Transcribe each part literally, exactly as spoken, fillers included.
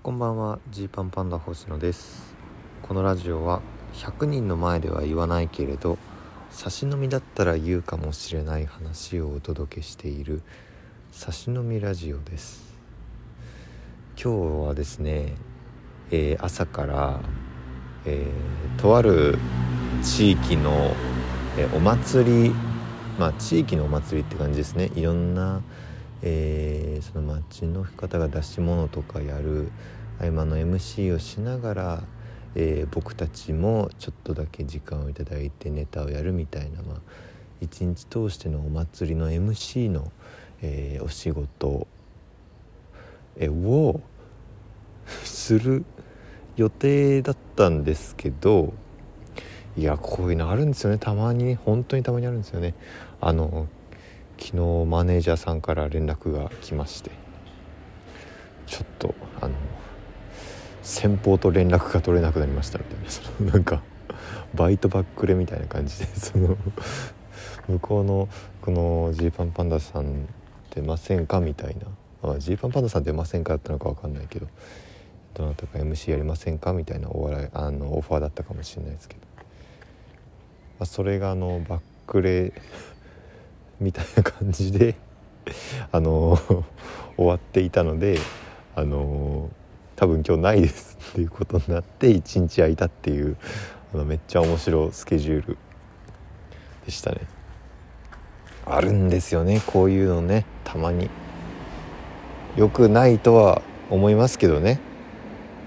こんばんは、ジーパンパンダ星野です。このラジオはひゃくにんの前では言わないけれど、差し飲みだったら言うかもしれない話をお届けしている差し飲みラジオです。今日はですね、えー、朝から、えー、とある地域の、えー、お祭り、まあ地域のお祭りって感じですね。いろんなえー、その町の方が出し物とかやる合間の エムシー をしながら、えー、僕たちもちょっとだけ時間をいただいてネタをやるみたいな、まあ、一日通してのお祭りの エムシー の、えー、お仕事をする予定だったんですけど、いやこういうのあるんですよね。たまに本当にたまにあるんですよね。あの昨日マネージャーさんから連絡が来まして、ちょっとあの先方と連絡が取れなくなりましたみたいな、そのなんかバイトバックレみたいな感じで、その向こうのこのジーパンパンダさん出ませんかみたいな、ジーパンパンダさん出ませんかだったのか分かんないけど、どなたか エムシー やりませんかみたいなお笑いあのオファーだったかもしれないですけど、まあ、それがあのバックレみたいな感じであのー、終わっていたので、あのー、多分今日ないですっていうことになっていちにち空いたっていう、あのめっちゃ面白いスケジュールでしたね。あるんですよね、こういうのね。たまに良くないとは思いますけどね。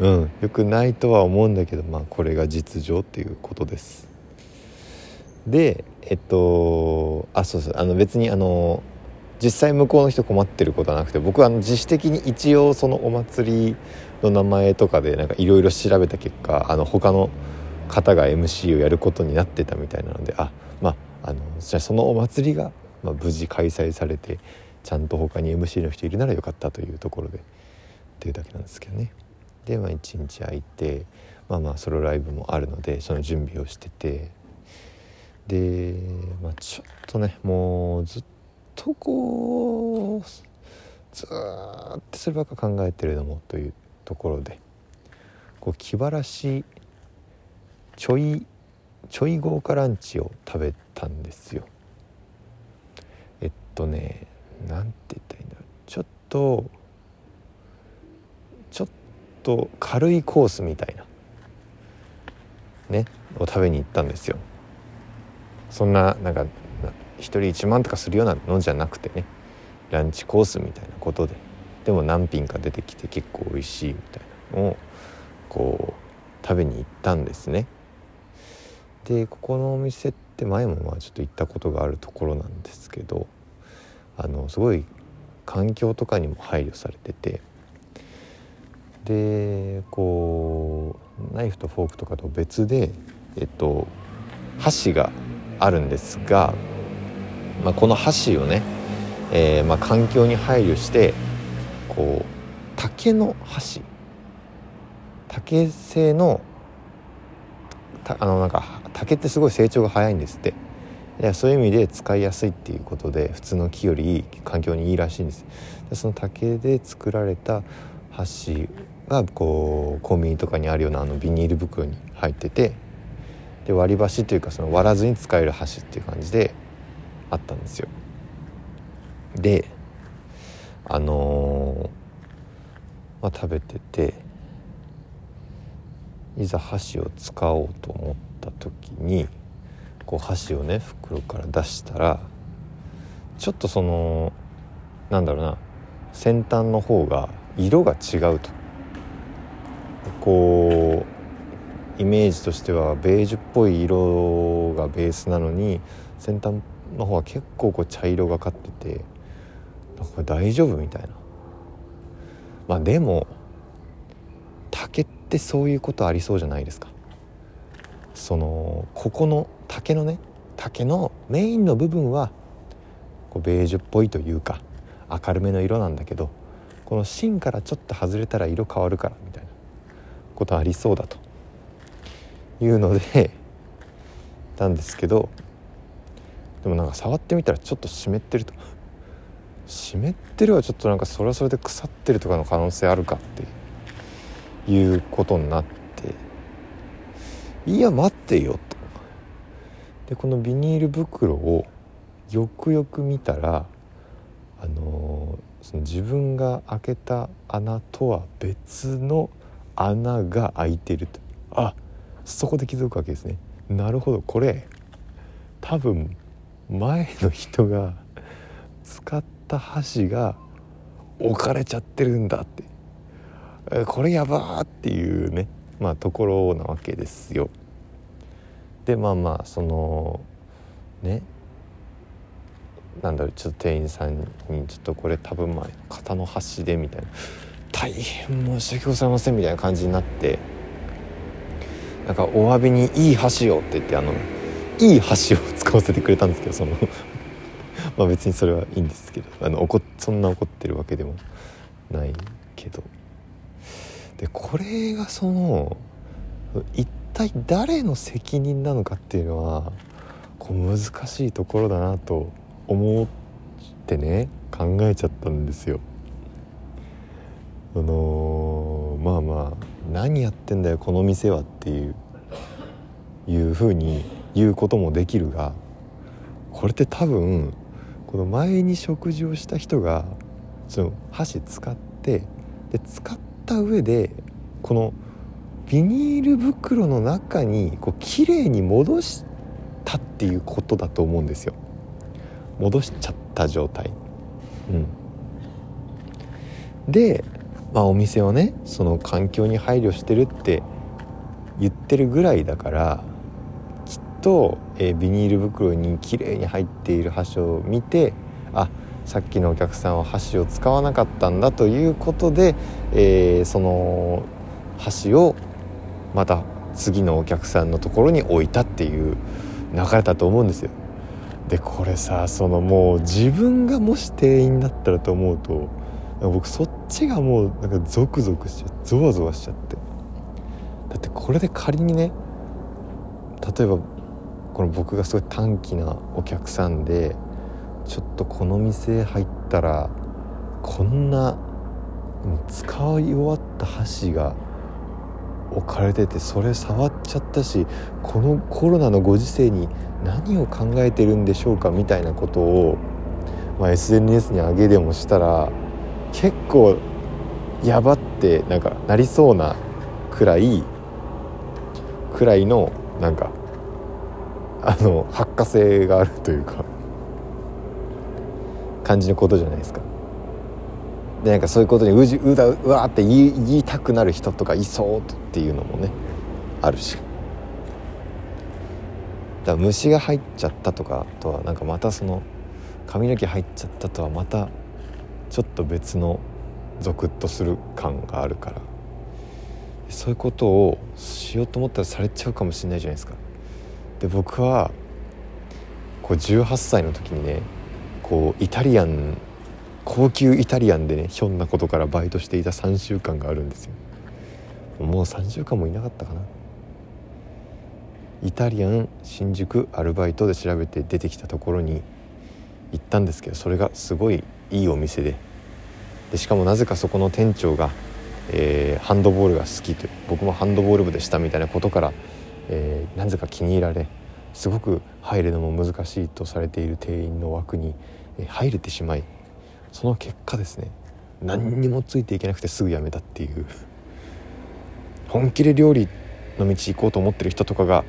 うん、良くないとは思うんだけど、まあこれが実情っていうことです。で、えっとあそうそうあの別にあの実際向こうの人困ってることはなくて、僕はあの自主的に一応そのお祭りの名前とかでなんかいろいろ調べた結果、あの他の方が エムシー をやることになってたみたいなので、あまああのじゃあそのお祭りが、まあ、無事開催されて、ちゃんと他に エムシー の人いるならよかったというところでっていうだけなんですけどね。でまあいちにち空いて、まあまあソロライブもあるのでその準備をしてて。でまあ、ちょっとねもうずっとこうずーっとそればっか考えてるのもというところで、こう気晴らしちょいちょい豪華ランチを食べたんですよ。えっとねなんて言ったらいいんだろう、ちょっとちょっと軽いコースみたいなねを食べに行ったんですよ。そんななんかひとりいちまんとかするようなのじゃなくてね、ランチコースみたいなことで、でも何品か出てきて結構美味しいみたいなのをこう食べに行ったんですね。でここのお店って前もまあちょっと行ったことがあるところなんですけど、あのすごい環境とかにも配慮されてて、でこうナイフとフォークとかと別で、えっと箸があるんですが、まあ、この箸をね、えーまあ、環境に配慮してこう竹の箸、竹製のたあのなんか竹ってすごい成長が早いんですって。いやそういう意味で使いやすいっていうことで普通の木よりいい、環境にいいらしいんです。でその竹で作られた箸がこうコンビニとかにあるようなあのビニール袋に入ってて、で割り箸というかその割らずに使える箸っていう感じであったんですよ。であのー、まあ食べてて、いざ箸を使おうと思った時にこう箸をね袋から出したら、ちょっとそのなんだろうな、先端の方が色が違うと、こうイメージとしてはベージュっぽい色がベースなのに、先端の方は結構こう茶色がかってて、これ大丈夫みたいな。まあでも竹ってそういうことありそうじゃないですか。そのここの竹のね、竹のメインの部分はこうベージュっぽいというか明るめの色なんだけど、この芯からちょっと外れたら色変わるからみたいなことありそうだというのでなんですけど、でもなんか触ってみたらちょっと湿ってると、湿ってるはちょっとなんかそれはそれで腐ってるとかの可能性あるかっていうことになって、いや待ってよと。でこのビニール袋をよくよく見たら、あのー、その自分が開けた穴とは別の穴が開いてると。あ、そこで気づくわけですね。なるほど、これ多分前の人が使った箸が置かれちゃってるんだって、えこれやばーっていうね、まあところなわけですよ。でまあまあそのね、なんだろう、ちょっと店員さんにちょっとこれ多分まあ肩の端でみたいな、大変申し訳ございませんみたいな感じになって、なんかお詫びにいい箸をって言って、あのいい箸を使わせてくれたんですけど、そのまあ別にそれはいいんですけど、あの怒そんな怒ってるわけでもないけど。でこれがその一体誰の責任なのかっていうのはこう難しいところだなと思ってね、考えちゃったんですよ。あのー、まあまあ何やってんだよこの店はっていういう風に言うこともできるが、これって多分この前に食事をした人がその箸使って、で使った上でこのビニール袋の中にこう綺麗に戻したっていうことだと思うんですよ。戻しちゃった状態、うん、で、まあ、お店はねその環境に配慮してるって言ってるぐらいだから、きっと、えー、ビニール袋にきれいに入っている箸を見て、あ、さっきのお客さんは箸を使わなかったんだということで、えー、その箸をまた次のお客さんのところに置いたっていう流れだと思うんですよ。でこれさ、そのもう自分がもし店員だったらと思うと、僕そっちがもうなんかゾクゾクしちゃってゾワゾワしちゃって、だってこれで仮にね、例えばこの僕がすごい短気なお客さんで、ちょっとこの店入ったらこんな使い終わった箸が置かれてて、それ触っちゃったし、このコロナのご時世に何を考えてるんでしょうかみたいなことを、まあ、エスエヌエス に上げでもしたら結構やばってなんかなりそうなくらいくらいのなんかあの発火性があるというか感じのことじゃないですか。でなんかそういうことにうじうだうわーって言い、言いたくなる人とかいそうっていうのもねあるし、だから虫が入っちゃったとかとはなんかまたその髪の毛入っちゃったとはまたちょっと別のゾクッとする感があるから、そういうことをしようと思ったらされちゃうかもしれないじゃないですか。で僕はこうじゅうはっさいの時にね、こうイタリアン高級イタリアンでね、ひょんなことからバイトしていたさんしゅうかんがあるんですよ。もうさんしゅうかんもいなかったかな。イタリアン新宿アルバイトで調べて出てきたところに行ったんですけど、それがすごいいいお店 で, でしかもなぜかそこの店長が、えー、ハンドボールが好きという、僕もハンドボール部でしたみたいなことから、えー、なぜか気に入られ、すごく入るのも難しいとされている店員の枠に入れてしまい、その結果ですね、何にもついていけなくてすぐ辞めたっていう本気で料理の道行こうと思ってる人とかが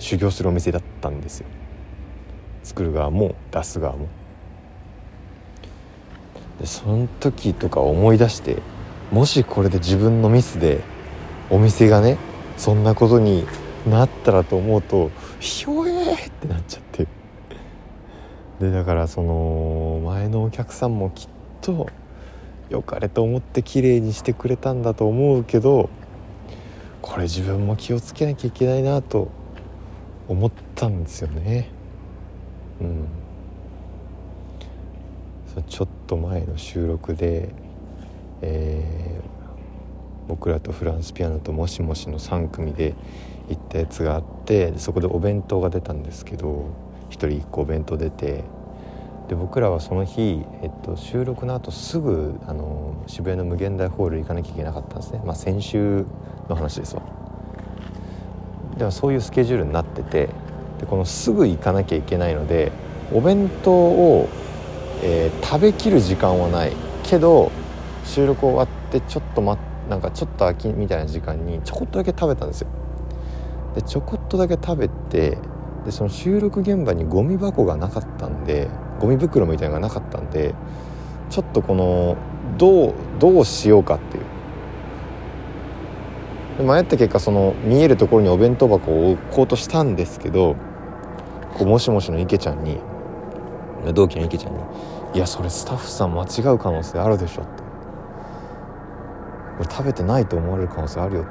修行するお店だったんですよ。作る側も出す側も。でその時とか思い出して、もしこれで自分のミスでお店がねそんなことになったらと思うと、ひょえーってなっちゃって、でだからその前のお客さんもきっと良かれと思って綺麗にしてくれたんだと思うけど、これ自分も気をつけなきゃいけないなと思ったんですよね。うん。ちょっと前の収録で、えー、僕らとフランスピアノともしもしのさんくみで行ったやつがあって、そこでお弁当が出たんですけど、ひとりいっこお弁当出て、で僕らはその日、えっと、収録の後すぐあの渋谷の無限大ホール行かなきゃいけなかったんですね、まあ、先週の話ですわ。でもそういうスケジュールになってて、でこのすぐ行かなきゃいけないのでお弁当を、えー、食べきる時間はないけど、収録終わってちょっと待ってなんかちょっと空きみたいな時間にちょこっとだけ食べたんですよ。でちょこっとだけ食べて、でその収録現場にゴミ箱がなかったんで、ゴミ袋みたいなのがなかったんで、ちょっとこのどうどうしようかっていうで迷った結果、その見えるところにお弁当箱を置こうとしたんですけど、こうもしもしの池ちゃんに同期の池ちゃんにいやそれスタッフさん間違う可能性あるでしょって、これ食べてないと思われる可能性あるよっ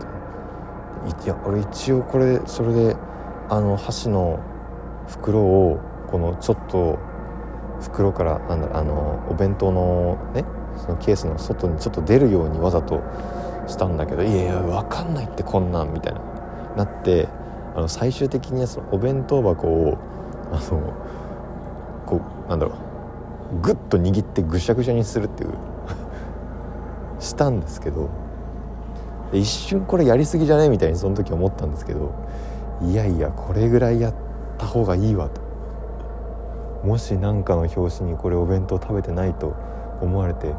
て、いや俺一応これそれであの箸の袋をこのちょっと袋からなんだあのお弁当のねそのケースの外にちょっと出るようにわざとしたんだけど、いやいや分かんないってこんなんみたいななって、あの最終的にそのお弁当箱をあのこうなんだろうグッと握ってぐしゃぐしゃにするっていうしたんですけど、一瞬これやりすぎじゃねみたいにその時思ったんですけど、いやいやこれぐらいやった方がいいわと、もし何かの拍子にこれお弁当食べてないと思われて、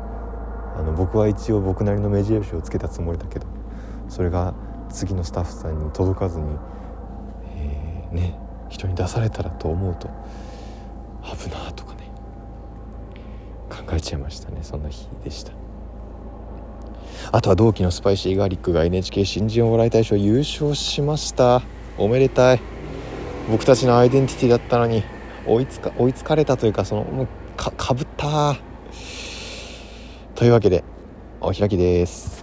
あの僕は一応僕なりの目印をつけたつもりだけど、それが次のスタッフさんに届かずに、えー、ね人に出されたらと思うと危なとかね考えちゃいましたね。そんな日でした。あとは同期のスパイシーガーリックが エヌエイチケー 新人お笑い大賞優勝しました。おめでたい。僕たちのアイデンティティだったのに追いつか追いつかれたというか、そのもう か, かぶったというわけでお開きです。